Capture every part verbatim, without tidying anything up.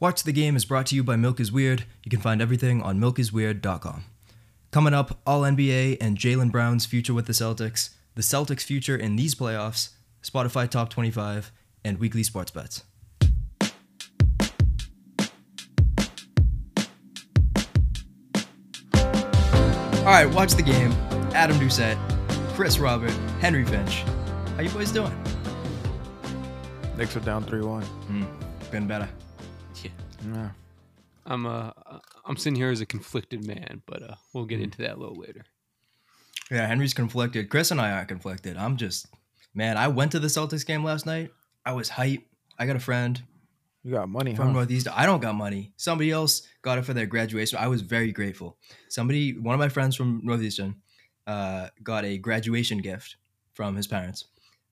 Watch the Game is brought to you by Milk is Weird. You can find everything on milk is weird dot com. Coming up, All N B A and Jaylen Brown's future with the Celtics, the Celtics' future in these playoffs, Spotify Top twenty-five, and weekly sports bets. All right, watch the game. Adam Doucette, Chris Robert, Henry Finch. How you boys doing? Knicks are down three one. Mm, been better. Yeah. yeah. I'm uh, I'm sitting here as a conflicted man, but uh, we'll get into that a little later. Yeah, Henry's conflicted. Chris and I aren't conflicted. I'm just, man, I went to the Celtics game last night. I was hype. I got a friend. You got money, from huh? Northeastern. I don't got money. Somebody else got it for their graduation. I was very grateful. Somebody, one of my friends from Northeastern, uh, got a graduation gift from his parents.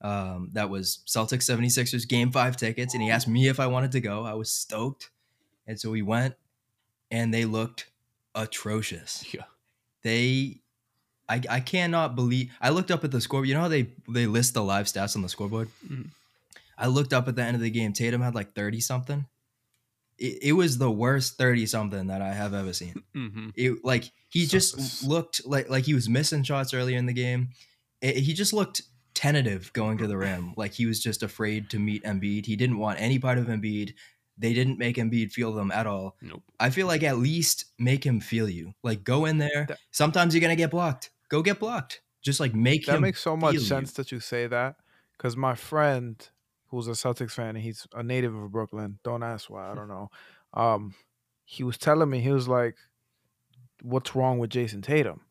Um, that was Celtics seventy-sixers game five tickets, and he asked me if I wanted to go. I was stoked, and so we went, and they looked atrocious. Yeah, they. I I cannot believe. I looked up at the scoreboard. You know how they they list the live stats on the scoreboard. Mm. I looked up at the end of the game. Tatum had like thirty something. It, it was the worst thirty something that I have ever seen. Mm-hmm. It like he just looked like like he was missing shots earlier in the game. It, he just looked tentative going to the rim, like he was just afraid to meet Embiid. He didn't want any part of Embiid. They didn't make Embiid feel them at all. Nope. I feel like at least make him feel you. Like go in there. That, sometimes you're gonna get blocked. Go get blocked. Just like make that him. That makes so much sense you. that you say that, because my friend, who's a Celtics fan, and he's a native of Brooklyn. Don't ask why. I don't know. Um, he was telling me, he was like, what's wrong with Jason Tatum?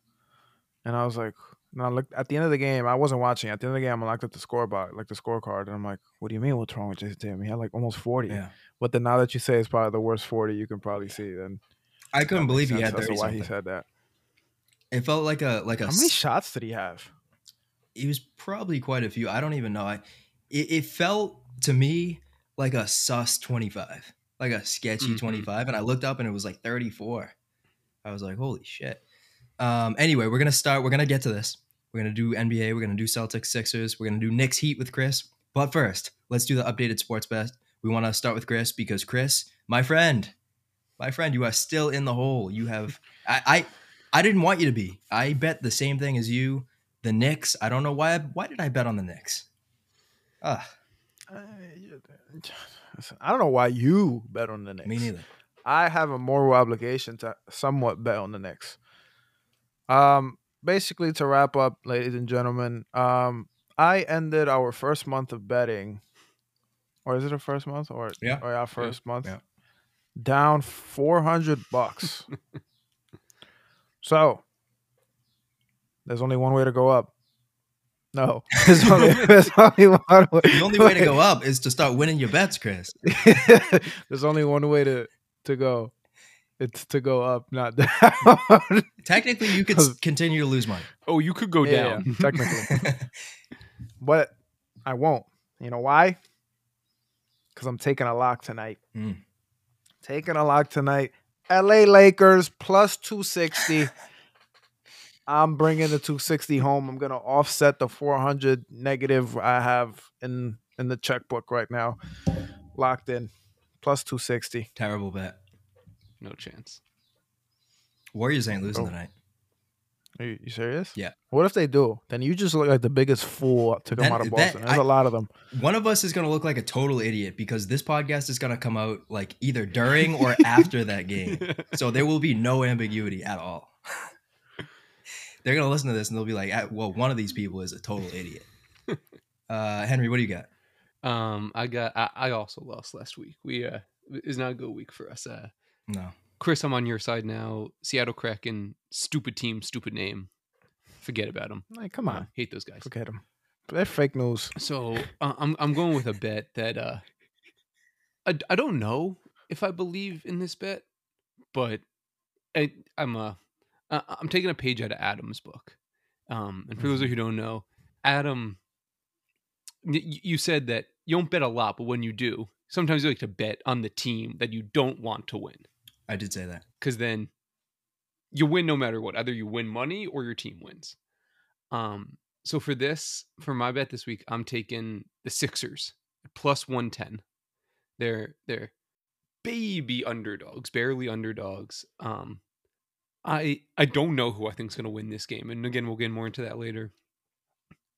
And I was like, and I looked at the end of the game. I wasn't watching. At the end of the game, I looked at the scoreboard, like the scorecard, and I'm like, what do you mean what's wrong with Jason Tatum? He had like almost forty. Yeah. But then now that you say it's probably the worst forty you can probably see. Then I couldn't believe he had thirty. That's why he said that. It felt like a like a. How many shots did he have? He was probably quite a few. I don't even know. I. It, it felt to me like a sus twenty-five, like a sketchy mm-hmm. twenty-five. And I looked up and it was like thirty-four. I was like, holy shit. Um, anyway, we're going to start. We're going to get to this. We're going to do N B A. We're going to do Celtics Sixers. We're going to do Knicks Heat with Chris. But first, let's do the updated sports bet. We want to start with Chris because Chris, my friend, my friend, you are still in the hole. You have I, I, I didn't want you to be. I bet the same thing as you. The Knicks. I don't know why. Why did I bet on the Knicks? Uh, I don't know why you bet on the Knicks. Me neither. I have a moral obligation to somewhat bet on the Knicks. Um, basically, to wrap up, ladies and gentlemen, um, I ended our first month of betting, or is it a first month? Or yeah, or our first yeah. month yeah. down four hundred bucks. So there's only one way to go up. No, there's only, there's only one way. The only way to go up is to start winning your bets, Chris. There's only one way to, to go. It's to go up, not down. Technically, you could continue to lose money. Oh, you could go yeah, down. Yeah, technically. But I won't. You know why? Because I'm taking a lock tonight. Mm. Taking a lock tonight. L A Lakers plus two sixty. I'm bringing the two sixty home. I'm going to offset the four hundred negative I have in, in the checkbook right now. Locked in. Plus two sixty. Terrible bet. No chance. Warriors ain't losing oh. tonight. Are you, you serious? Yeah. What if they do? Then you just look like the biggest fool to come that, out of Boston. That, There's I, a lot of them. One of us is going to look like a total idiot because this podcast is going to come out like either during or after that game. So there will be no ambiguity at all. They're going to listen to this and they'll be like, well, one of these people is a total idiot. uh, Henry, what do you got? Um, I got. I, I also lost last week. We uh, It's not a good week for us. Uh, no. Chris, I'm on your side now. Seattle Kraken, stupid team, stupid name. Forget about them. Like, come on. I hate those guys. Forget them. They're fake news. So uh, I'm, I'm going with a bet that uh, I, I don't know if I believe in this bet, but I, I'm a... Uh, Uh, I'm taking a page out of Adam's book. Um, and for those of you who don't know, Adam, y- you said that you don't bet a lot, but when you do, sometimes you like to bet on the team that you don't want to win. I did say that. Because then you win no matter what. Either you win money or your team wins. Um, so for this, for my bet this week, I'm taking the Sixers, plus one ten. They're, they're baby underdogs, barely underdogs. Um, I I don't know who I think is going to win this game. And again, we'll get more into that later.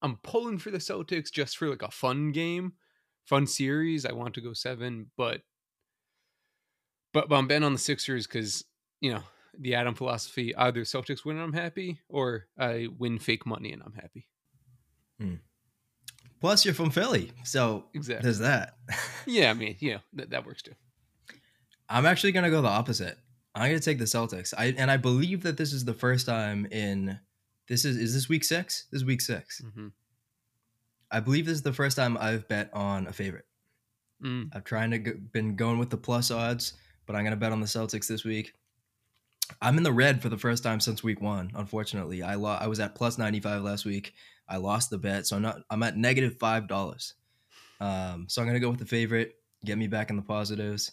I'm pulling for the Celtics just for like a fun game, fun series. I want to go seven, but but, but I'm betting on the Sixers because, you know, the Adam philosophy, either Celtics win and I'm happy, or I win fake money and I'm happy. Hmm. Plus, you're from Philly, so exactly. There's that. Yeah, I mean, you know, th- that works too. I'm actually going to go the opposite. I'm going to take the Celtics. I And I believe that this is the first time in... This is is this week six? This is week six. Mm-hmm. I believe this is the first time I've bet on a favorite. Mm. I've trying to go, been going with the plus odds, but I'm going to bet on the Celtics this week. I'm in the red for the first time since week one. Unfortunately, I lo- I was at plus ninety-five last week. I lost the bet, so I'm not. I'm at negative five dollars. Um, so I'm going to go with the favorite. Get me back in the positives.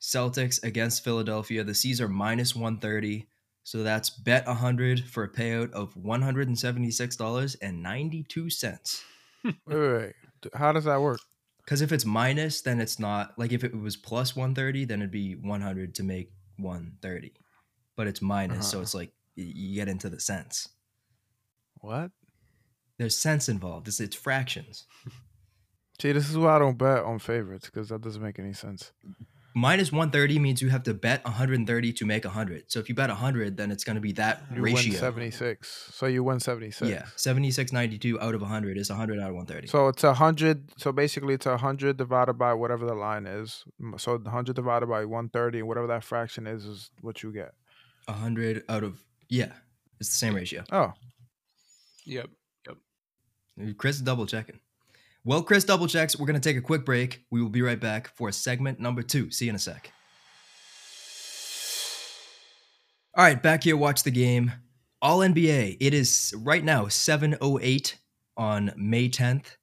Celtics against Philadelphia. The C's are minus one thirty. So that's bet one hundred for a payout of one hundred seventy-six dollars and ninety-two cents. Wait, wait, how does that work? Because if it's minus, then it's not. Like if it was plus one hundred thirty, then it'd be one hundred to make one hundred thirty. But it's minus, uh-huh. So it's like you get into the cents. What? There's cents involved. It's, it's fractions. See, this is why I don't bet on favorites, because that doesn't make any sense. Minus one hundred thirty means you have to bet one hundred thirty to make one hundred. So if you bet one hundred, then it's going to be that you ratio. You win seventy-six. So you win seventy-six. Yeah, seventy-six ninety-two out of one hundred is one hundred out of one hundred thirty. So it's one hundred. So basically it's one hundred divided by whatever the line is. So one hundred divided by one hundred thirty, whatever that fraction is, is what you get. one hundred out of, yeah, it's the same ratio. Oh. Yep, yep. Chris is double checking. Well, Chris double checks. We're going to take a quick break. We will be right back for segment number two. See you in a sec. All right, back here. Watch the game. All N B A. It is right now seven oh eight on May tenth.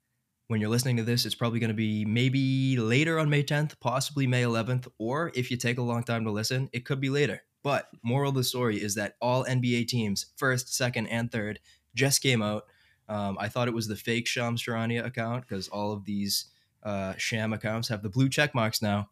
When you're listening to this, it's probably going to be maybe later on May tenth, possibly May eleventh, or if you take a long time to listen, it could be later. But moral of the story is that all N B A teams, first, second, and third, just came out. Um, I thought it was the fake Shams Charania account because all of these uh, sham accounts have the blue check marks now,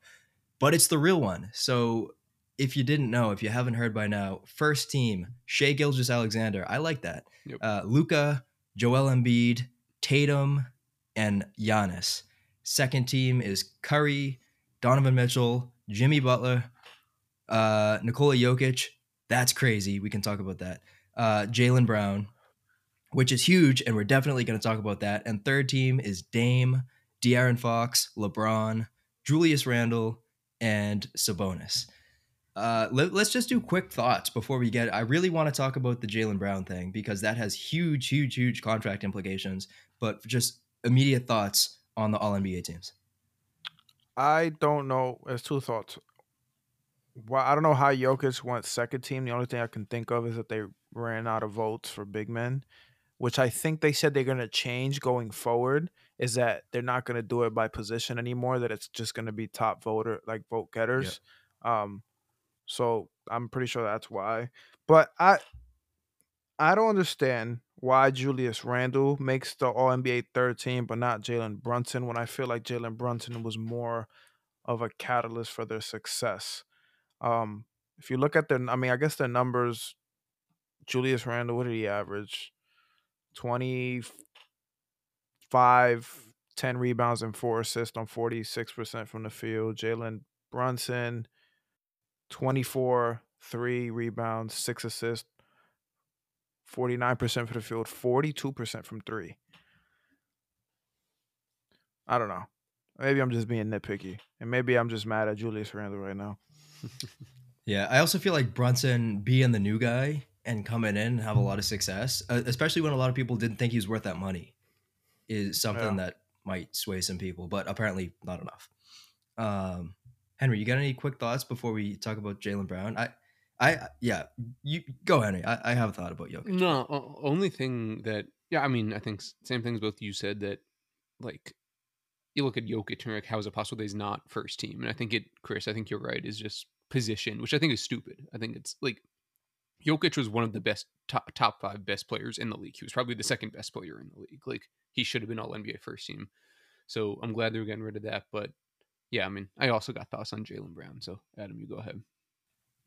but it's the real one. So if you didn't know, if you haven't heard by now, first team, Shai Gilgeous-Alexander. I like that. Yep. Uh, Luka, Joel Embiid, Tatum, and Giannis. Second team is Curry, Donovan Mitchell, Jimmy Butler, uh, Nikola Jokic. That's crazy. We can talk about that. Uh, Jaylen Brown, which is huge, and we're definitely going to talk about that. And third team is Dame, De'Aaron Fox, LeBron, Julius Randle, and Sabonis. Uh, let, let's just do quick thoughts before we get... I really want to talk about the Jaylen Brown thing because that has huge, huge, huge contract implications, but just immediate thoughts on the All-N B A teams. I don't know. There's two thoughts. Well, I don't know how Jokic went second team. The only thing I can think of is that they ran out of votes for big men, which I think they said they're going to change going forward, is that they're not going to do it by position anymore, that it's just going to be top voter, like vote getters. Yeah. Um, so I'm pretty sure that's why. But I I don't understand why Julius Randle makes the All-N B A third team, but not Jalen Brunson, when I feel like Jalen Brunson was more of a catalyst for their success. Um, if you look at their, I mean, I guess their numbers, Julius Randle, what did he average? twenty-five, ten rebounds and four assists on forty-six percent from the field. Jalen Brunson, twenty-four, three rebounds, six assists, forty-nine percent for the field, forty-two percent from three. I don't know. Maybe I'm just being nitpicky, and maybe I'm just mad at Julius Randle right now. Yeah, I also feel like Brunson being the new guy and coming in and have a lot of success, especially when a lot of people didn't think he was worth that money, is something yeah. that might sway some people, but apparently not enough. Um, Henry, you got any quick thoughts before we talk about Jaylen Brown? I, I, yeah, you go, Henry. I, I have a thought about Jokic. No, only thing that, yeah, I mean, I think same things both you said, that like you look at Jokic and like, how is it possible that he's not first team? And I think it, Chris, I think you're right, is just position, which I think is stupid. I think it's like, Jokic was one of the best top, top five best players in the league. He was probably the second best player in the league. Like, he should have been all N B A first team. So I'm glad they were getting rid of that. But yeah, I mean, I also got thoughts on Jaylen Brown. So, Adam, you go ahead.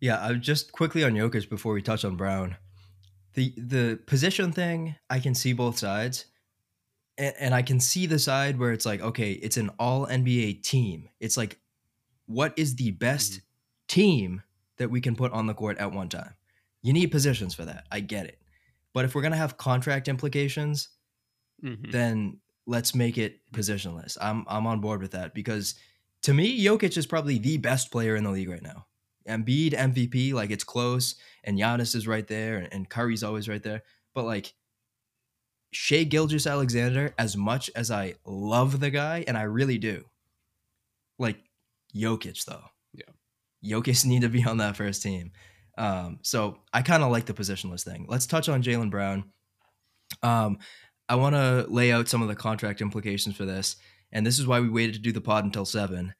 Yeah, I just quickly on Jokic before we touch on Brown. The the position thing, I can see both sides. And, and I can see the side where it's like, okay, it's an all N B A team. It's like, what is the best mm-hmm. team that we can put on the court at one time? You need positions for that. I get it. But if we're going to have contract implications, mm-hmm. then let's make it positionless. I'm I'm on board with that because to me, Jokic is probably the best player in the league right now. Embiid, M V P, like it's close, and Giannis is right there, and, and Curry's always right there. But like Shai Gilgeous-Alexander, as much as I love the guy, and I really do, like Jokic though. Yeah, Jokic need to be on that first team. Um, so I kind of like the positionless thing. Let's touch on Jaylen Brown. Um, I want to lay out some of the contract implications for this, and this is why we waited to do the pod until seven,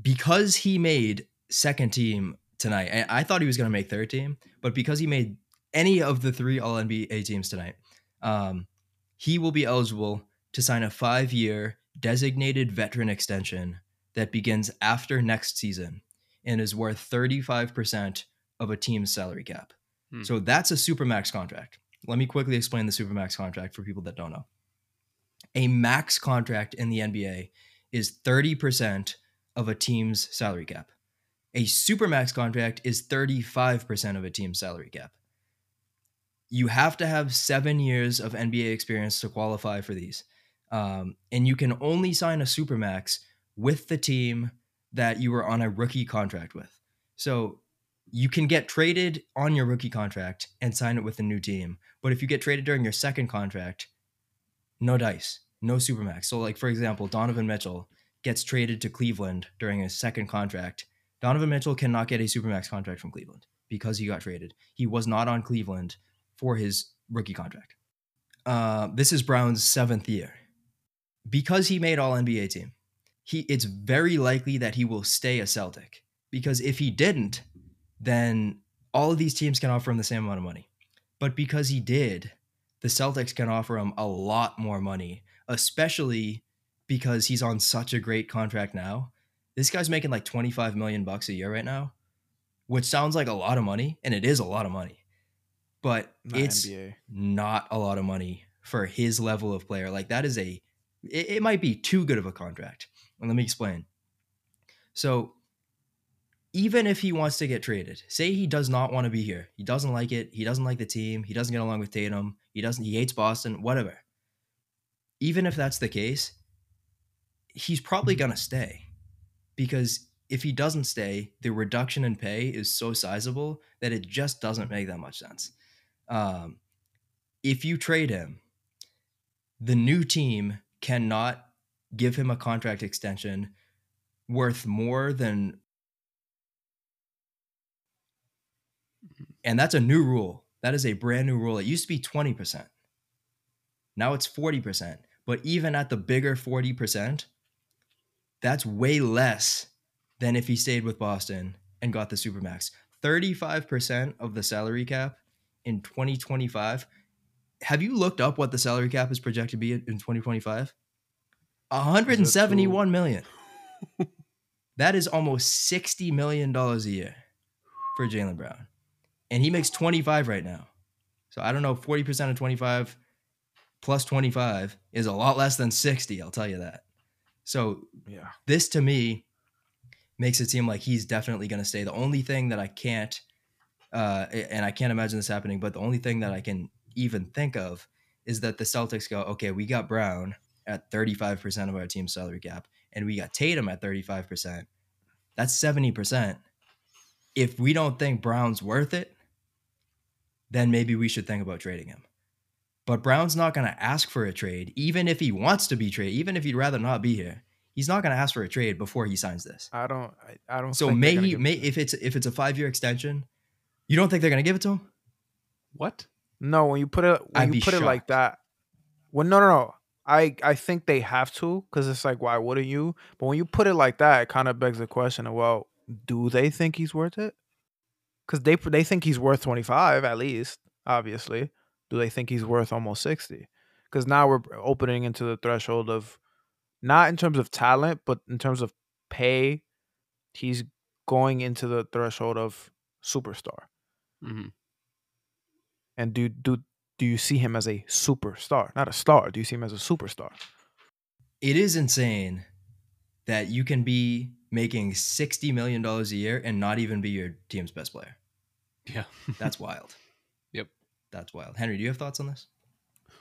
because he made second team tonight. And I thought he was going to make third team, but because he made any of the three all N B A teams tonight, um, he will be eligible to sign a five-year designated veteran extension that begins after next season and is worth thirty-five percent of a team's salary cap. Hmm. So that's a supermax contract. Let me quickly explain the supermax contract for people that don't know. A max contract in the N B A is thirty percent of a team's salary cap. A supermax contract is thirty-five percent of a team's salary cap. You have to have seven years of N B A experience to qualify for these. Um, and you can only sign a supermax with the team that you were on a rookie contract with. So you can get traded on your rookie contract and sign it with a new team. But if you get traded during your second contract, no dice, no supermax. So like, for example, Donovan Mitchell gets traded to Cleveland during his second contract. Donovan Mitchell cannot get a supermax contract from Cleveland because he got traded. He was not on Cleveland for his rookie contract. Uh, this is Brown's seventh year. Because he made all N B A team, he it's very likely that he will stay a Celtic, because if he didn't, then all of these teams can offer him the same amount of money. But because he did, the Celtics can offer him a lot more money, especially because he's on such a great contract now. This guy's making like twenty-five million bucks a year right now, which sounds like a lot of money, and it is a lot of money, but not it's N B A. Not a lot of money for his level of player. Like that is a, it, it might be too good of a contract. And let me explain. So even if he wants to get traded, say he does not want to be here. He doesn't like it. He doesn't like the team. He doesn't get along with Tatum. He doesn't, he hates Boston, whatever. Even if that's the case, he's probably going to stay. Because if he doesn't stay, the reduction in pay is so sizable that it just doesn't make that much sense. Um, if you trade him, the new team cannot give him a contract extension worth more than... And that's a new rule. That is a brand new rule. It used to be twenty percent. Now it's forty percent. But even at the bigger forty percent, that's way less than if he stayed with Boston and got the supermax. thirty-five percent of the salary cap in twenty twenty-five. Have you looked up what the salary cap is projected to be in twenty twenty-five? one hundred seventy-one million dollars. That is almost sixty million dollars a year for Jaylen Brown. And he makes twenty-five right now. So I don't know, forty percent of twenty-five plus twenty-five is a lot less than sixty, I'll tell you that. So yeah. This to me makes it seem like he's definitely going to stay. The only thing that I can't, uh, and I can't imagine this happening, but the only thing that I can even think of is that the Celtics go, okay, we got Brown at thirty-five percent of our team's salary cap, and we got Tatum at thirty-five percent. That's seventy percent. If we don't think Brown's worth it, then maybe we should think about trading him. But Brown's not going to ask for a trade, even if he wants to be traded, even if he'd rather not be here. He's not going to ask for a trade before he signs this. I don't. I, I don't. So think maybe, may, if it's if it's a five year extension, you don't think they're going to give it to him? What? No. When you put it, when you put shocked. It like that. Well, no, no, no. I I think they have to, because it's like, why wouldn't you? But when you put it like that, it kind of begs the question of, well, do they think he's worth it? Because they they think he's worth twenty-five at least, obviously. Do they think he's worth almost sixty? Because now we're opening into the threshold of, not in terms of talent, but in terms of pay, he's going into the threshold of superstar. Mm-hmm. And do do do you see him as a superstar? Not a star. Do you see him as a superstar? It is insane that you can be making sixty million dollars a year and not even be your team's best player. Yeah. That's wild. Yep. That's wild. Henry, do you have thoughts on this?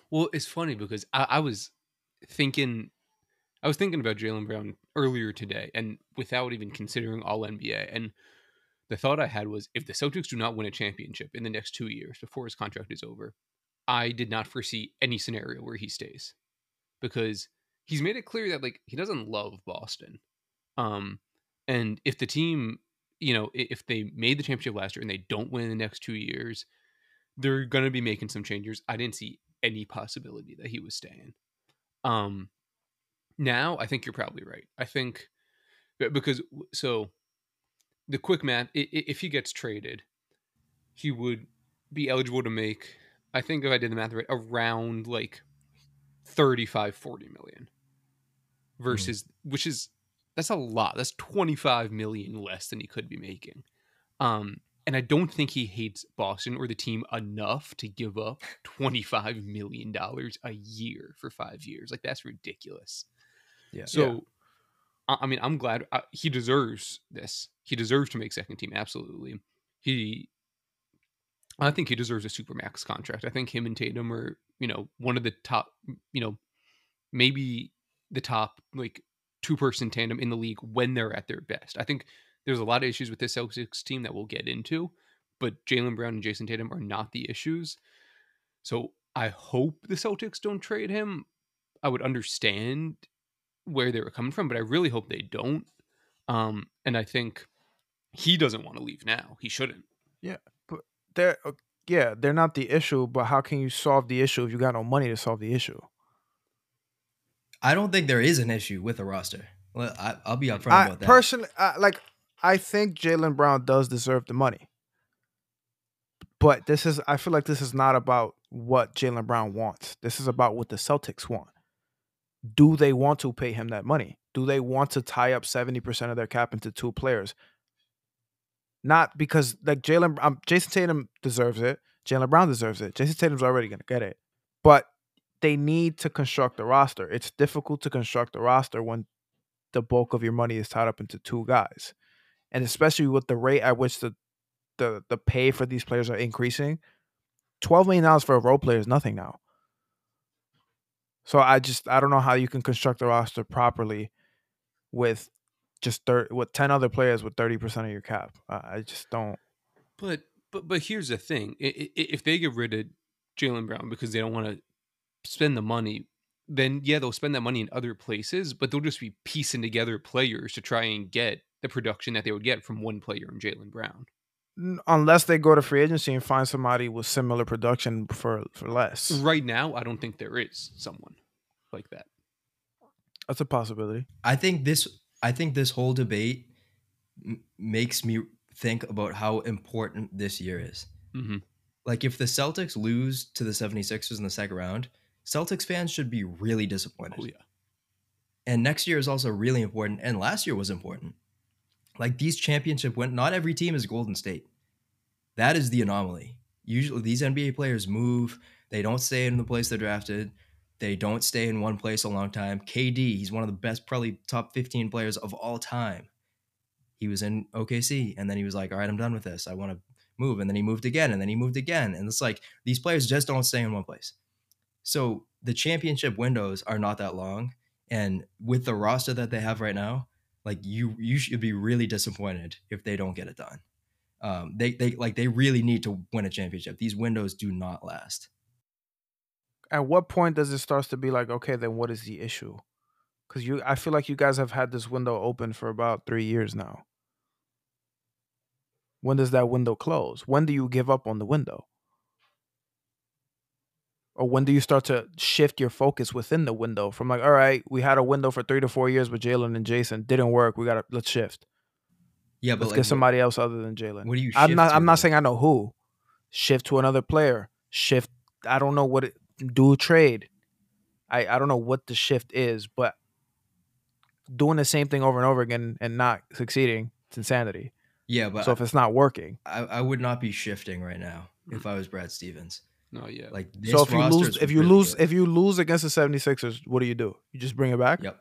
Well, it's funny because I, I was thinking I was thinking about Jaylen Brown earlier today, and without even considering all N B A. And the thought I had was, if the Celtics do not win a championship in the next two years before his contract is over, I did not foresee any scenario where he stays, because he's made it clear that, like, he doesn't love Boston. Um, and if the team, you know, if they made the championship last year and they don't win in the next two years, they're going to be making some changes. I didn't see any possibility that he was staying. Um, now, I think you're probably right. I think because so the quick math, if he gets traded, he would be eligible to make, I think if I did the math right, around like thirty-five, forty million versus, mm. which is, that's a lot. That's twenty-five million less than he could be making. Um, and I don't think he hates Boston or the team enough to give up twenty-five million dollars a year for five years. Like, that's ridiculous. Yeah. So, yeah. I, I mean, I'm glad I, he deserves this. He deserves to make second team. Absolutely. He, I think he deserves a supermax contract. I think him and Tatum are, you know, one of the top, you know, maybe the top, like, two-person tandem in the league when they're at their best. I think there's a lot of issues with this Celtics team that we'll get into, but Jaylen Brown and Jason Tatum are not the issues. So I hope the Celtics don't trade him. I would understand where they were coming from, but I really hope they don't. Um, and I think he doesn't want to leave now. He shouldn't. Yeah, but they're uh, yeah they're not the issue. But how can you solve the issue if you got no money to solve the issue? I don't think there is an issue with the roster. Well, I, I'll be upfront I, about that. Personally, I, like, I think Jaylen Brown does deserve the money. But this is, I feel like this is not about what Jaylen Brown wants. This is about what the Celtics want. Do they want to pay him that money? Do they want to tie up seventy percent of their cap into two players? Not because, like, Jaylen, um, Jason Tatum deserves it. Jaylen Brown deserves it. Jason Tatum's already going to get it. But they need to construct a roster. It's difficult to construct a roster when the bulk of your money is tied up into two guys. And especially with the rate at which the the, the pay for these players are increasing, twelve million dollars for a role player is nothing now. So I just, I don't know how you can construct a roster properly with just thir- with ten other players with thirty percent of your cap. I just don't. But, but, but here's the thing. If they get rid of Jaylen Brown because they don't want to spend the money, then yeah, they'll spend that money in other places, but they'll just be piecing together players to try and get the production that they would get from one player in Jaylen Brown. Unless they go to free agency and find somebody with similar production for, for less. Right now, I don't think there is someone like that. That's a possibility. I think this, I think this whole debate m- makes me think about how important this year is. Mm-hmm. Like, if the Celtics lose to the seventy-sixers in the second round, Celtics fans should be really disappointed. Oh, yeah. And next year is also really important, and last year was important. Like, these championship wins, not every team is Golden State. That is the anomaly. Usually these N B A players move. They don't stay in the place they're drafted. They don't stay in one place a long time. K D, he's one of the best, probably top fifteen players of all time. He was in O K C, and then he was like, all right, I'm done with this. I want to move. And then he moved again, and then he moved again. And it's like, these players just don't stay in one place. So the championship windows are not that long. And with the roster that they have right now, like, you, you should be really disappointed if they don't get it done. Um, they, they like, they really need to win a championship. These windows do not last. At what point does it start to be like, okay, then what is the issue? Because you, I feel like you guys have had this window open for about three years now. When does that window close? When do you give up on the window? Or when do you start to shift your focus within the window from, like, all right, we had a window for three to four years with Jaylen and Jason, didn't work. We gotta let's shift. Yeah, but let's, like, get somebody what, else other than Jaylen. What do you? Shift I'm not. To, I'm not saying I know who. Shift to another player. Shift. I don't know what it, do trade. I I don't know what the shift is, but doing the same thing over and over again and not succeeding, it's insanity. Yeah, but so if it's not working, I, I would not be shifting right now if I was Brad Stevens. No, yeah. Like this so if you lose, if you really lose, good. if you lose against the 76ers, what do you do? You just bring it back. Yep,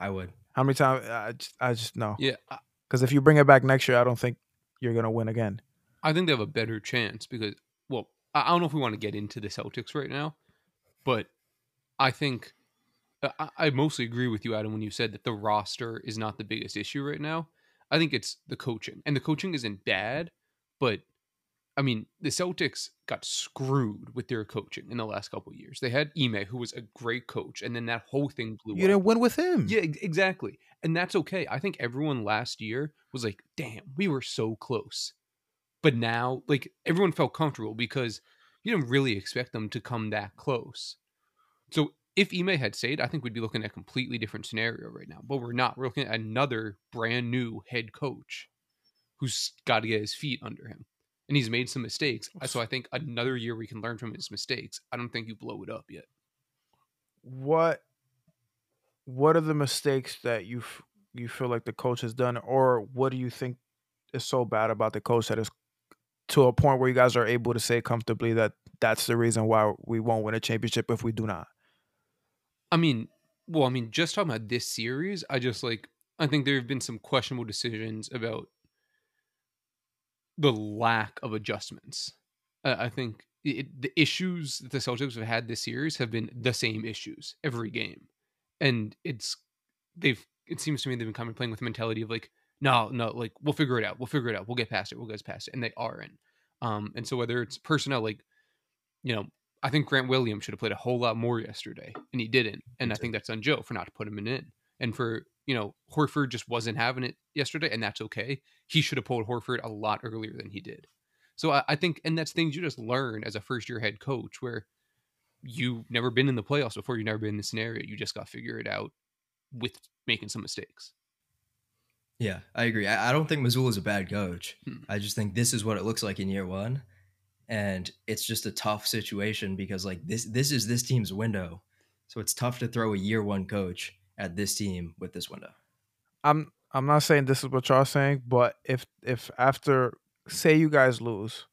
I would. How many times? I just, I just know. Yeah, because if you bring it back next year, I don't think you're gonna win again. I think they have a better chance because, well, I don't know if we want to get into the Celtics right now, but I think I, I mostly agree with you, Adam, when you said that the roster is not the biggest issue right now. I think it's the coaching, and the coaching isn't bad, but I mean, the Celtics got screwed with their coaching in the last couple of years. They had Ime, who was a great coach, and then that whole thing blew up. You didn't win with him. Yeah, exactly. And that's okay. I think everyone last year was like, damn, we were so close. But now, like, everyone felt comfortable because you didn't really expect them to come that close. So if Ime had stayed, I think we'd be looking at a completely different scenario right now. But we're not. We're looking at another brand new head coach who's got to get his feet under him. And he's made some mistakes. So I think another year we can learn from his mistakes. I don't think you blow it up yet. What What are the mistakes that you you feel like the coach has done? Or what do you think is so bad about the coach that is to a point where you guys are able to say comfortably that that's the reason why we won't win a championship if we do not? I mean, well, I mean, just talking about this series, I just like, I think there have been some questionable decisions about the lack of adjustments. Uh, I think it, the issues that the Celtics have had this series have been the same issues every game. And it's, they've, it seems to me they've been kind of playing with the mentality of like, no, no, like we'll figure it out. We'll figure it out. We'll get past it. We'll get past it. And they aren't. Um, and so whether it's personnel, like, you know, I think Grant Williams should have played a whole lot more yesterday and he didn't. And I think that's on Joe for not to put him in. And for, you know, Horford just wasn't having it yesterday, and that's okay. He should have pulled Horford a lot earlier than he did. So I, I think, and that's things you just learn as a first-year head coach where you've never been in the playoffs before, you've never been in this scenario. You just got to figure it out with making some mistakes. Yeah, I agree. I, I don't think Mazzulla's a bad coach. Hmm. I just think this is what it looks like in year one, and it's just a tough situation because, like, this this is this team's window. So it's tough to throw a year one coach at this team with this window. I'm I'm not saying this is what y'all are saying, but if if after, say you guys lose,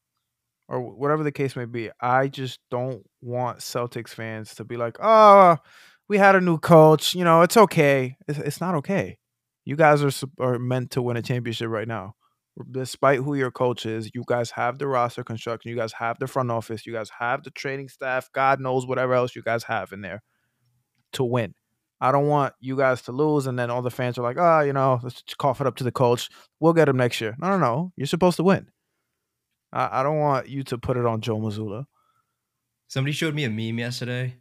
or whatever the case may be, I just don't want Celtics fans to be like, oh, we had a new coach, you know, it's okay. It's, it's not okay. You guys are are meant to win a championship right now. Despite who your coach is, you guys have the roster construction, you guys have the front office, you guys have the training staff, God knows whatever else you guys have in there to win. I don't want you guys to lose, and then all the fans are like, oh, you know, let's cough it up to the coach. We'll get him next year. No, no, no. You're supposed to win. I, I don't want you to put it on Joe Mazzulla. Somebody showed me a meme yesterday,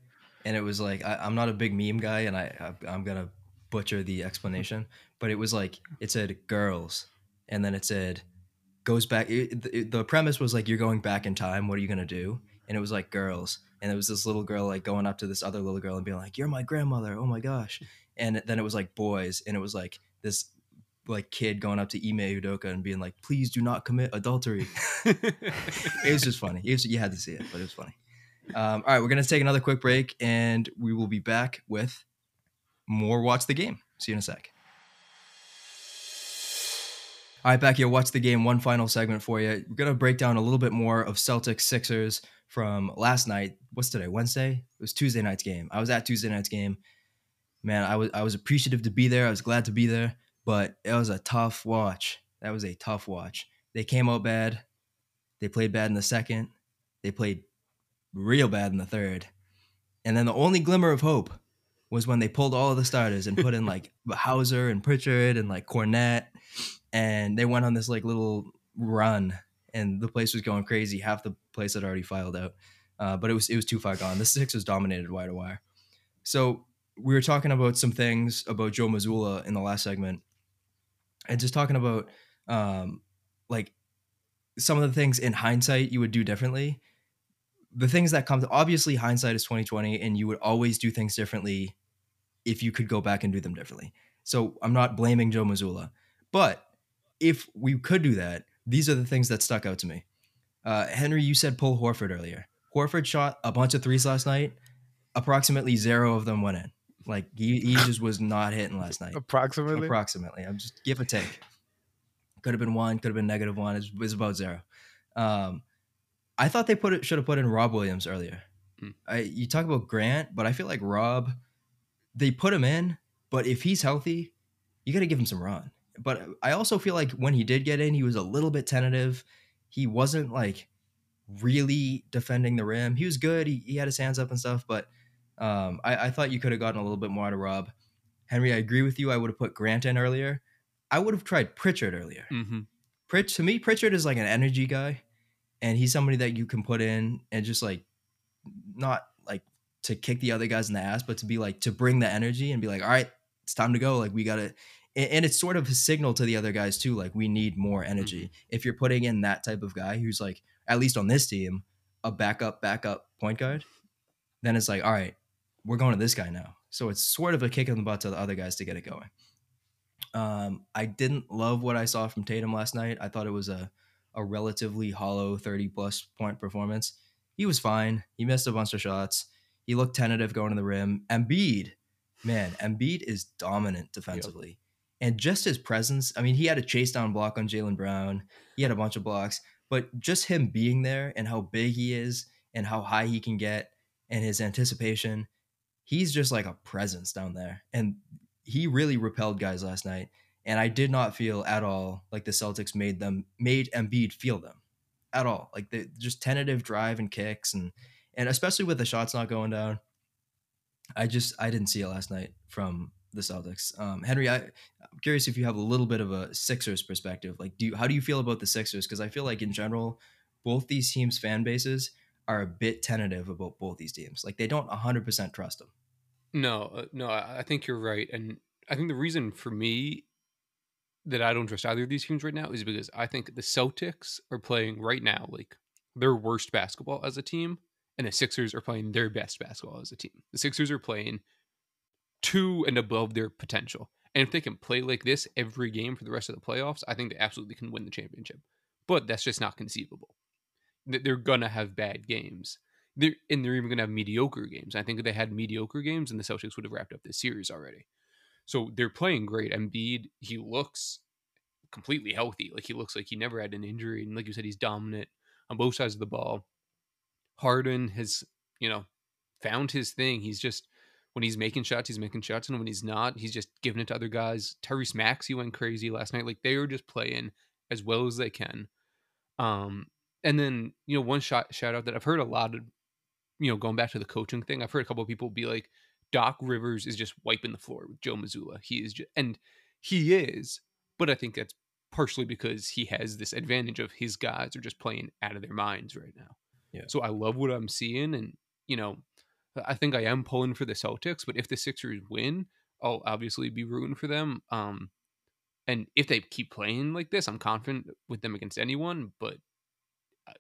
and it was like, I, I'm not a big meme guy, and I, I, I'm going to butcher the explanation, but it was like, it said girls, and then it said, goes back. It, it, the premise was like, you're going back in time. What are you going to do? And it was like girls. And there was this little girl like going up to this other little girl and being like, you're my grandmother. Oh my gosh. And then it was like boys. And it was like this like kid going up to Ime Udoka and being like, please do not commit adultery. It was just funny. It was, you had to see it, but it was funny. Um, all right. We're going to take another quick break and we will be back with more Watch the Game. See you in a sec. All right, back here, Watch the Game, one final segment for you. We're going to break down a little bit more of Celtics Sixers from last night. What's today, Wednesday? It was Tuesday night's game. I was at Tuesday night's game. Man, I was I was appreciative to be there. I was glad to be there, but it was a tough watch. That was a tough watch. They came out bad. They played bad in the second. They played real bad in the third. And then the only glimmer of hope was when they pulled all of the starters and put in like Hauser and Pritchard and like Cornette. And they went on this like little run, and the place was going crazy. Half the place had already filed out, uh, but it was it was too far gone. The Sixers dominated wire to wire. So we were talking about some things about Joe Mazzulla in the last segment, and just talking about um, like some of the things in hindsight you would do differently. The things that come to obviously hindsight is twenty twenty, and you would always do things differently if you could go back and do them differently. So I'm not blaming Joe Mazzulla, but if we could do that, these are the things that stuck out to me. Uh, Henry, you said pull Horford earlier. Horford shot a bunch of threes last night. Approximately zero of them went in. Like he, he just was not hitting last night. Approximately? Approximately. I'm just give or take. Could have been one, could have been negative one. It was about zero. Um, I thought they put it, should have put in Rob Williams earlier. Mm. I, you talk about Grant, but I feel like Rob, they put him in, but if he's healthy, you got to give him some run. But I also feel like when he did get in, he was a little bit tentative. He wasn't like really defending the rim. He was good. He, he had his hands up and stuff, but um, I, I thought you could have gotten a little bit more out of Rob. Henry, I agree with you. I would have put Grant in earlier. I would have tried Pritchard earlier. Mm-hmm. Pritch, to me, Pritchard is like an energy guy, and he's somebody that you can put in and just like not like to kick the other guys in the ass, but to be like to bring the energy and be like, all right, it's time to go. Like we got to, and it's sort of a signal to the other guys too. Like we need more energy. Mm-hmm. If you're putting in that type of guy who's like, at least on this team, a backup, backup point guard, then it's like, all right, we're going to this guy now. So it's sort of a kick in the butt to the other guys to get it going. Um, I didn't love what I saw from Tatum last night. I thought it was a, a relatively hollow thirty plus point performance. He was fine. He missed a bunch of shots. He looked tentative going to the rim. Embiid, man, Embiid is dominant defensively. Yep. And just his presence. I mean, he had a chase down block on Jaylen Brown. He had a bunch of blocks, but just him being there and how big he is and how high he can get and his anticipation, he's just like a presence down there. And he really repelled guys last night, and I did not feel at all like the Celtics made them made Embiid feel them at all. Like the just tentative drive and kicks, and and especially with the shots not going down, I just I didn't see it last night from the Celtics. Um, Henry, I, I'm curious if you have a little bit of a Sixers perspective. Like, do you, how do you feel about the Sixers? Because I feel like in general, both these teams' fan bases are a bit tentative about both these teams. Like they don't one hundred percent trust them. No, no, I think you're right. And I think the reason for me that I don't trust either of these teams right now is because I think the Celtics are playing right now like their worst basketball as a team, and the Sixers are playing their best basketball as a team. The Sixers are playing to and above their potential. And if they can play like this every game for the rest of the playoffs, I think they absolutely can win the championship. But that's just not conceivable. They're going to have bad games. They're, and they're even going to have mediocre games. I think if they had mediocre games, then the Celtics would have wrapped up this series already. So they're playing great. Embiid, he looks completely healthy. Like he looks like he never had an injury. And like you said, he's dominant on both sides of the ball. Harden has, you know, found his thing. He's just, when he's making shots, he's making shots. And when he's not, he's just giving it to other guys. Tyrese Maxey went crazy last night. Like they were just playing as well as they can. Um, and then, you know, one shot shout out that I've heard a lot of, you know, going back to the coaching thing, I've heard a couple of people be like, Doc Rivers is just wiping the floor with Joe Mazzulla. He is, just, and he is, but I think that's partially because he has this advantage of his guys are just playing out of their minds right now. Yeah. So I love what I'm seeing, and you know, I think I am pulling for the Celtics. But if the Sixers win, I'll obviously be rooting for them. Um, and if they keep playing like this, I'm confident with them against anyone. But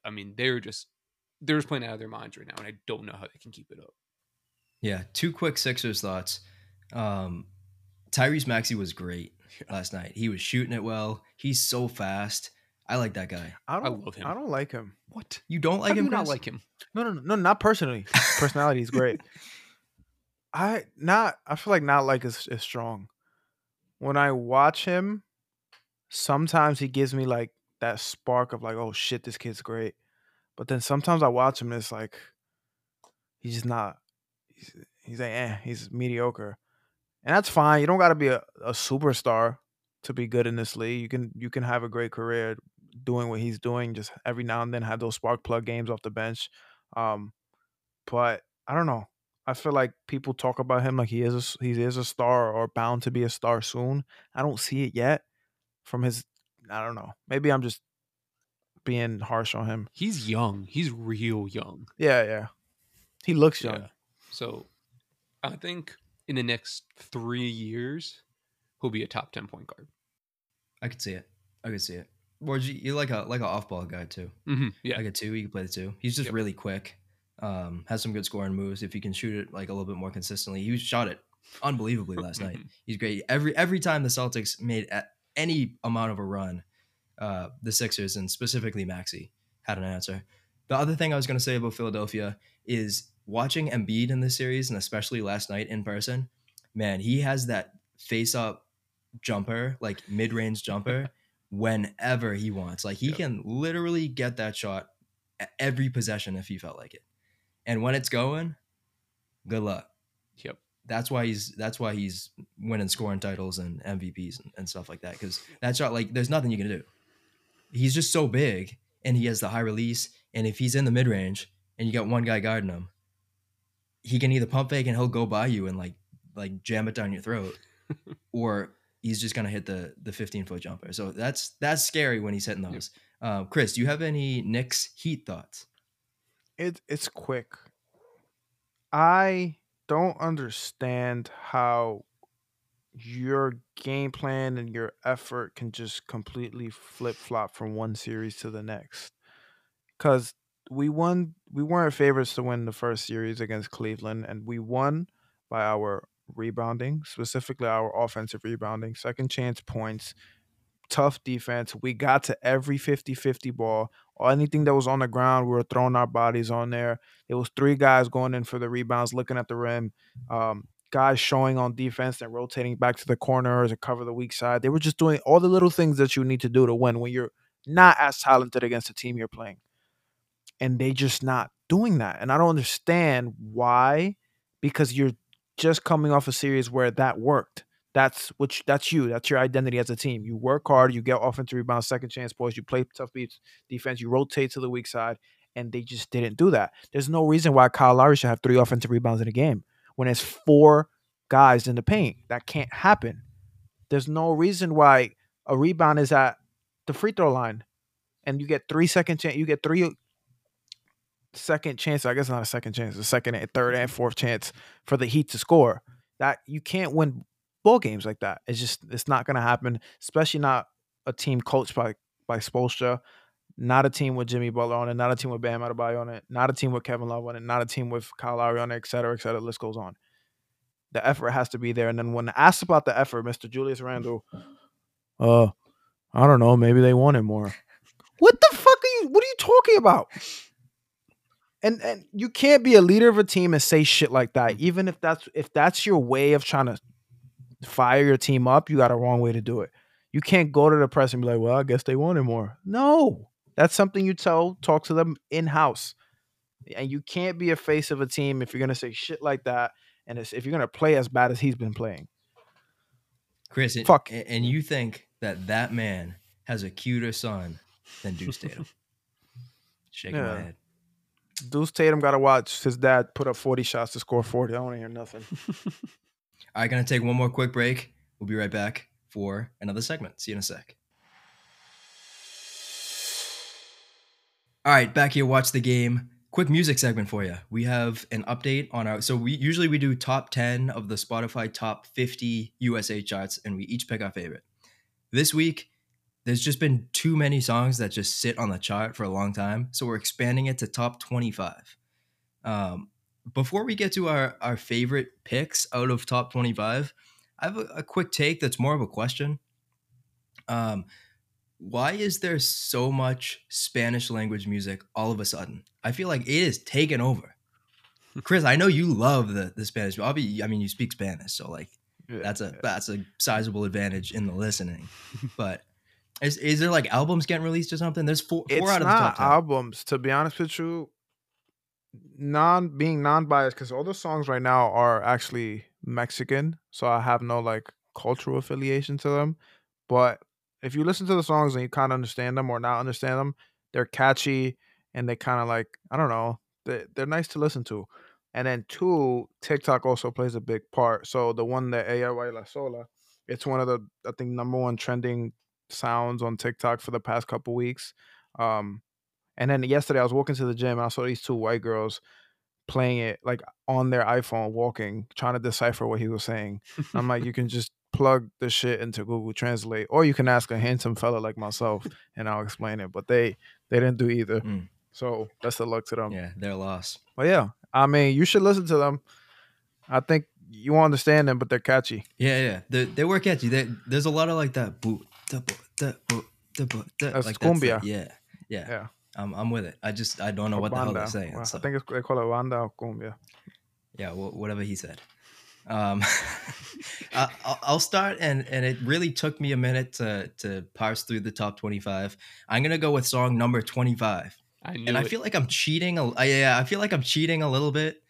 I mean, they're just. They're just playing out of their minds right now, and I don't know how they can keep it up. Yeah, two quick Sixers thoughts. Um, Tyrese Maxey was great yeah. last night. He was shooting it well. He's so fast. I like that guy. I, don't, I love him. I don't like him. What? You don't like how him? Do you not like him? No, no, no, no, not personally. Personality is great. I not. I feel like not like is, is strong. When I watch him, sometimes he gives me like that spark of like, oh shit, this kid's great. But then sometimes I watch him and it's like, he's just not, he's, he's like, eh, he's mediocre. And that's fine. You don't got to be a, a superstar to be good in this league. You can you can have a great career doing what he's doing, just every now and then have those spark plug games off the bench. Um, but I don't know. I feel like people talk about him like he is a, he is a star or bound to be a star soon. I don't see it yet from his, I don't know. Maybe I'm just being harsh on him. He's young. He's real young. Yeah, yeah. He looks young. Yeah. So I think in the next three years, he'll be a top ten point guard. I could see it. I could see it. Or you're like a like an off ball guy too. Mm-hmm. Yeah, like a two. He can play the two. He's just yep. really quick. Um, has some good scoring moves. If he can shoot it like a little bit more consistently, he shot it unbelievably last night. He's great. Every every time the Celtics made at any amount of a run. Uh, the Sixers, and specifically Maxey, had an answer. The other thing I was going to say about Philadelphia is watching Embiid in this series, and especially last night in person, man, he has that face-up jumper, like mid-range jumper, whenever he wants. Like, he yep. can literally get that shot at every possession if he felt like it. And when it's going, good luck. Yep. That's why he's that's why he's winning scoring titles and M V Ps and, and stuff like that. Because that shot, like, there's nothing you can do. He's just so big, and he has the high release. And if he's in the mid range, and you got one guy guarding him, he can either pump fake and he'll go by you and like like jam it down your throat, or he's just gonna hit the the fifteen foot jumper. So that's that's scary when he's hitting those. Yep. Uh, Chris, do you have any Knicks Heat thoughts? It it's quick. I don't understand how your game plan and your effort can just completely flip-flop from one series to the next. Because we won, we weren't favorites to win the first series against Cleveland, and we won by our rebounding, specifically our offensive rebounding, second chance points, tough defense. We got to every fifty-fifty ball. Anything that was on the ground, we were throwing our bodies on there. It was three guys going in for the rebounds, looking at the rim, um, guys showing on defense and rotating back to the corners and cover the weak side. They were just doing all the little things that you need to do to win when you're not as talented against the team you're playing. And they just not doing that. And I don't understand why, because you're just coming off a series where that worked. That's what you, that's you. That's your identity as a team. You work hard. You get offensive rebounds, second chance points. You play tough beats, defense. You rotate to the weak side, and they just didn't do that. There's no reason why Kyle Lowry should have three offensive rebounds in a game when there's four guys in the paint. That can't happen. There's no reason why a rebound is at the free throw line, and you get three second chance. You get three second chance. I guess not a second chance. A second, and third, and fourth chance for the Heat to score. That you can't win ball games like that. It's just, it's not going to happen, especially not a team coached by, by Spoelstra, not a team with Jimmy Butler on it, not a team with Bam Adebayo on it, not a team with Kevin Love on it, not a team with Kyle Lowry on it, et cetera, et cetera. The list goes on. The effort has to be there. And then when asked about the effort, Mister Julius Randle, uh, I don't know, maybe they wanted more. What the fuck are you, what are you talking about? And and you can't be a leader of a team and say shit like that. Even if that's if that's your way of trying to fire your team up, you got a wrong way to do it. You can't go to the press and be like, well, I guess they wanted more. No, that's something you tell, talk to them in-house. And you can't be a face of a team if you're going to say shit like that, and if you're going to play as bad as he's been playing. Chris, Fuck. And, and you think that that man has a cuter son than Deuce Tatum? Shaking yeah. my head. Deuce Tatum got to watch his dad put up forty shots to score forty. I don't want to hear nothing. All right, going to take one more quick break. We'll be right back for another segment. See you in a sec. All right, back here, Watch the Game. Quick music segment for you. We have an update on our... So we usually we do top ten of the Spotify top fifty U S A charts, and we each pick our favorite. This week, there's just been too many songs that just sit on the chart for a long time, so we're expanding it to top twenty-five. Um... Before we get to our, our favorite picks out of top twenty-five, I have a, a quick take that's more of a question. Um, why is there so much Spanish language music all of a sudden? I feel like it is taken over. Chris, I know you love the, the Spanish. I'll be, I mean, you speak Spanish, so like yeah, that's a yeah. that's a sizable advantage in the listening. But is is there like albums getting released or something? There's four, four out of the top ten. It's not albums, to be honest with you. Non being non-biased, because all the songs right now are actually Mexican, so I have no like cultural affiliation to them. But if you listen to the songs and you kind of understand them or not understand them, they're catchy and they kind of like, I don't know, they they're nice to listen to. And then two, TikTok also plays a big part. So the one that Ella Baila Sola, it's one of the I think number one trending sounds on TikTok for the past couple weeks. Um, And then yesterday I was walking to the gym and I saw these two white girls playing it like on their iPhone, walking, trying to decipher what he was saying. I'm like, you can just plug the shit into Google Translate, or you can ask a handsome fella like myself and I'll explain it. But they they didn't do either. Mm. So that's the luck to them. Yeah, they're lost. But yeah, I mean, you should listen to them. I think you won't understand them, but they're catchy. Yeah, yeah. They, they were catchy. They, there's a lot of like that. Boot, da, boot, da, boot, da, boot, da. That's like, cumbia. That's, yeah, yeah. Yeah. I'm I'm with it. I just I don't know what the hell they're saying. Well, so. I think it's, they call it Wanda or Cumbia. Yeah, well, whatever he said. Um, I, I'll start, and and it really took me a minute to to parse through the top twenty-five. I'm gonna go with song number twenty-five, I knew and I it. feel like I'm cheating. A, yeah, I feel like I'm cheating a little bit,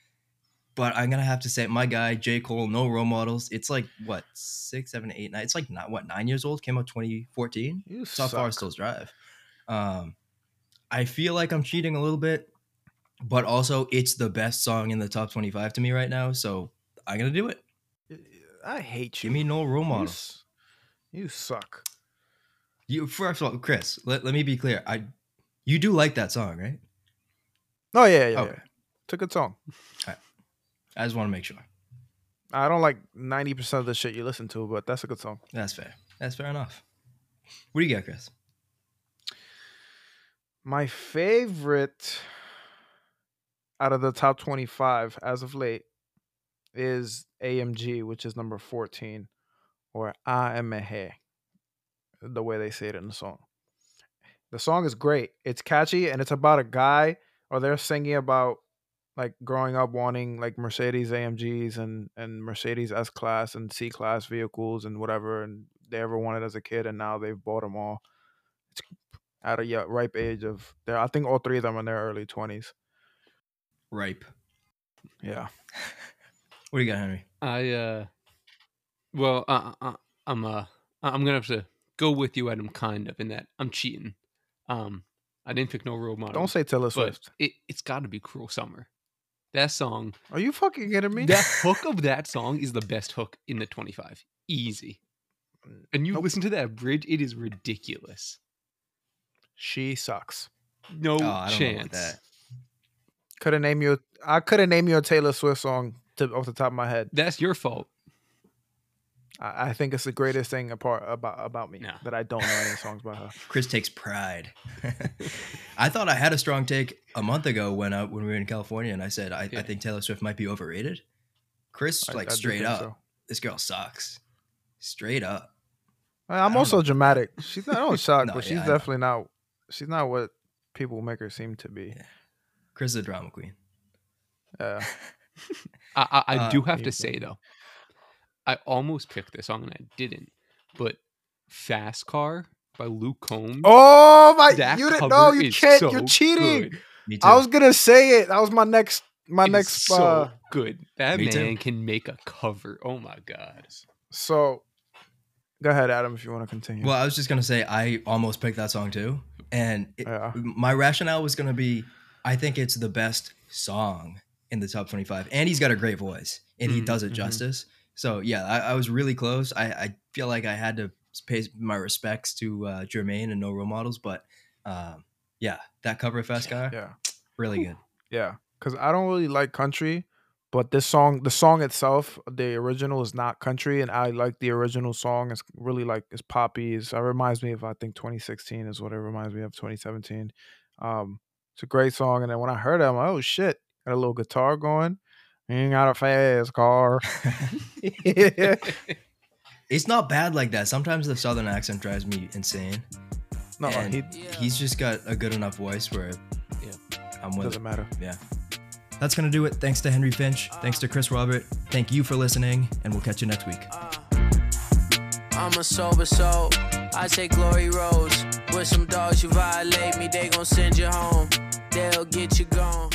but I'm gonna have to say my guy J. Cole, No Role Models. It's like what six, seven, eight, nine. It's like not what nine years old. Came out twenty fourteen. It's off Forest Hills Drive. Um, I feel like I'm cheating a little bit, but also it's the best song in the top twenty-five to me right now. So I'm gonna do it. I hate you. Give me No Role Models. You, you suck. You first of all, Chris. Let, let me be clear. I, you do like that song, right? Oh yeah, yeah. Oh. yeah. It's a good song. Right. I just want to make sure. I don't like ninety percent of the shit you listen to, but that's a good song. That's fair. That's fair enough. What do you got, Chris? My favorite out of the top twenty-five as of late is A M G, which is number fourteen, or A M G, the way they say it in the song. The song is great. It's catchy, and it's about a guy, or they're singing about like growing up wanting like Mercedes A M Gs and, and Mercedes S-Class and C-Class vehicles and whatever, and they ever wanted as a kid, and now they've bought them all. It's at a yeah, ripe age of, there, I think all three of them are in their early twenties. Ripe. Yeah. What do you got, Henry? I, uh, well, uh, uh, I'm, uh, I'm gonna have to go with you, Adam. Kind of in that I'm cheating. Um, I didn't pick No Role Model. Don't say Taylor Swift. It, it's got to be Cruel Summer. That song. Are you fucking kidding me? That hook of that song is the best hook in the twenty-five. Easy. And you nope. listen to that bridge; it is ridiculous. She sucks. No oh, I don't chance. Know that. Couldn't name you. I couldn't name you a Taylor Swift song. To, off the top of my head. That's your fault. I, I think it's the greatest thing apart about about me no. that I don't know any songs about her. Chris takes pride. I thought I had a strong take a month ago when I, when we were in California, and I said I, yeah. I think Taylor Swift might be overrated. Chris, I, like I straight up, so. This girl sucks. Straight up. I, I'm I also know. dramatic. She's not only shocked, no, but she's yeah, definitely not. She's not what people make her seem to be. Yeah. Chris is a drama queen. Yeah. I, I, I do have uh, to say, though, I almost picked this song and I didn't, but Fast Car by Luke Combs. Oh, my. You didn't know. You can't. So you're cheating. I was going to say it. That was my next. My it next. So uh, good. That man too. Can make a cover. Oh, my God. So go ahead, Adam, if you want to continue. Well, I was just going to say I almost picked that song, too. And it, yeah. my rationale was going to be I think it's the best song in the top twenty-five, and he's got a great voice, and mm-hmm, he does it mm-hmm. justice. So yeah, I, I was really close. I, I feel like I had to pay my respects to uh, Jermaine and No Role Models, but um, yeah, that cover of Fast Car, yeah, really Ooh. good. Yeah, because I don't really like country, but this song, the song itself, the original is not country, and I like the original song. It's really like it's poppy. It's, it reminds me of I think twenty sixteen is what it reminds me of twenty seventeen. Um, it's a great song, and then when I heard it, I'm like, oh shit. Got a little guitar going. Ain't got a fast car. It's not bad like that. Sometimes the southern accent drives me insane. No, and he, he's just got a good enough voice where yeah, I'm with doesn't it. Doesn't matter. Yeah. That's going to do it. Thanks to Henry Finch. Thanks to Chris Robert. Thank you for listening, and we'll catch you next week. Uh, I'm a sober soul. I take glory roads. With some dogs, you violate me, they gon' send you home. They'll get you gone.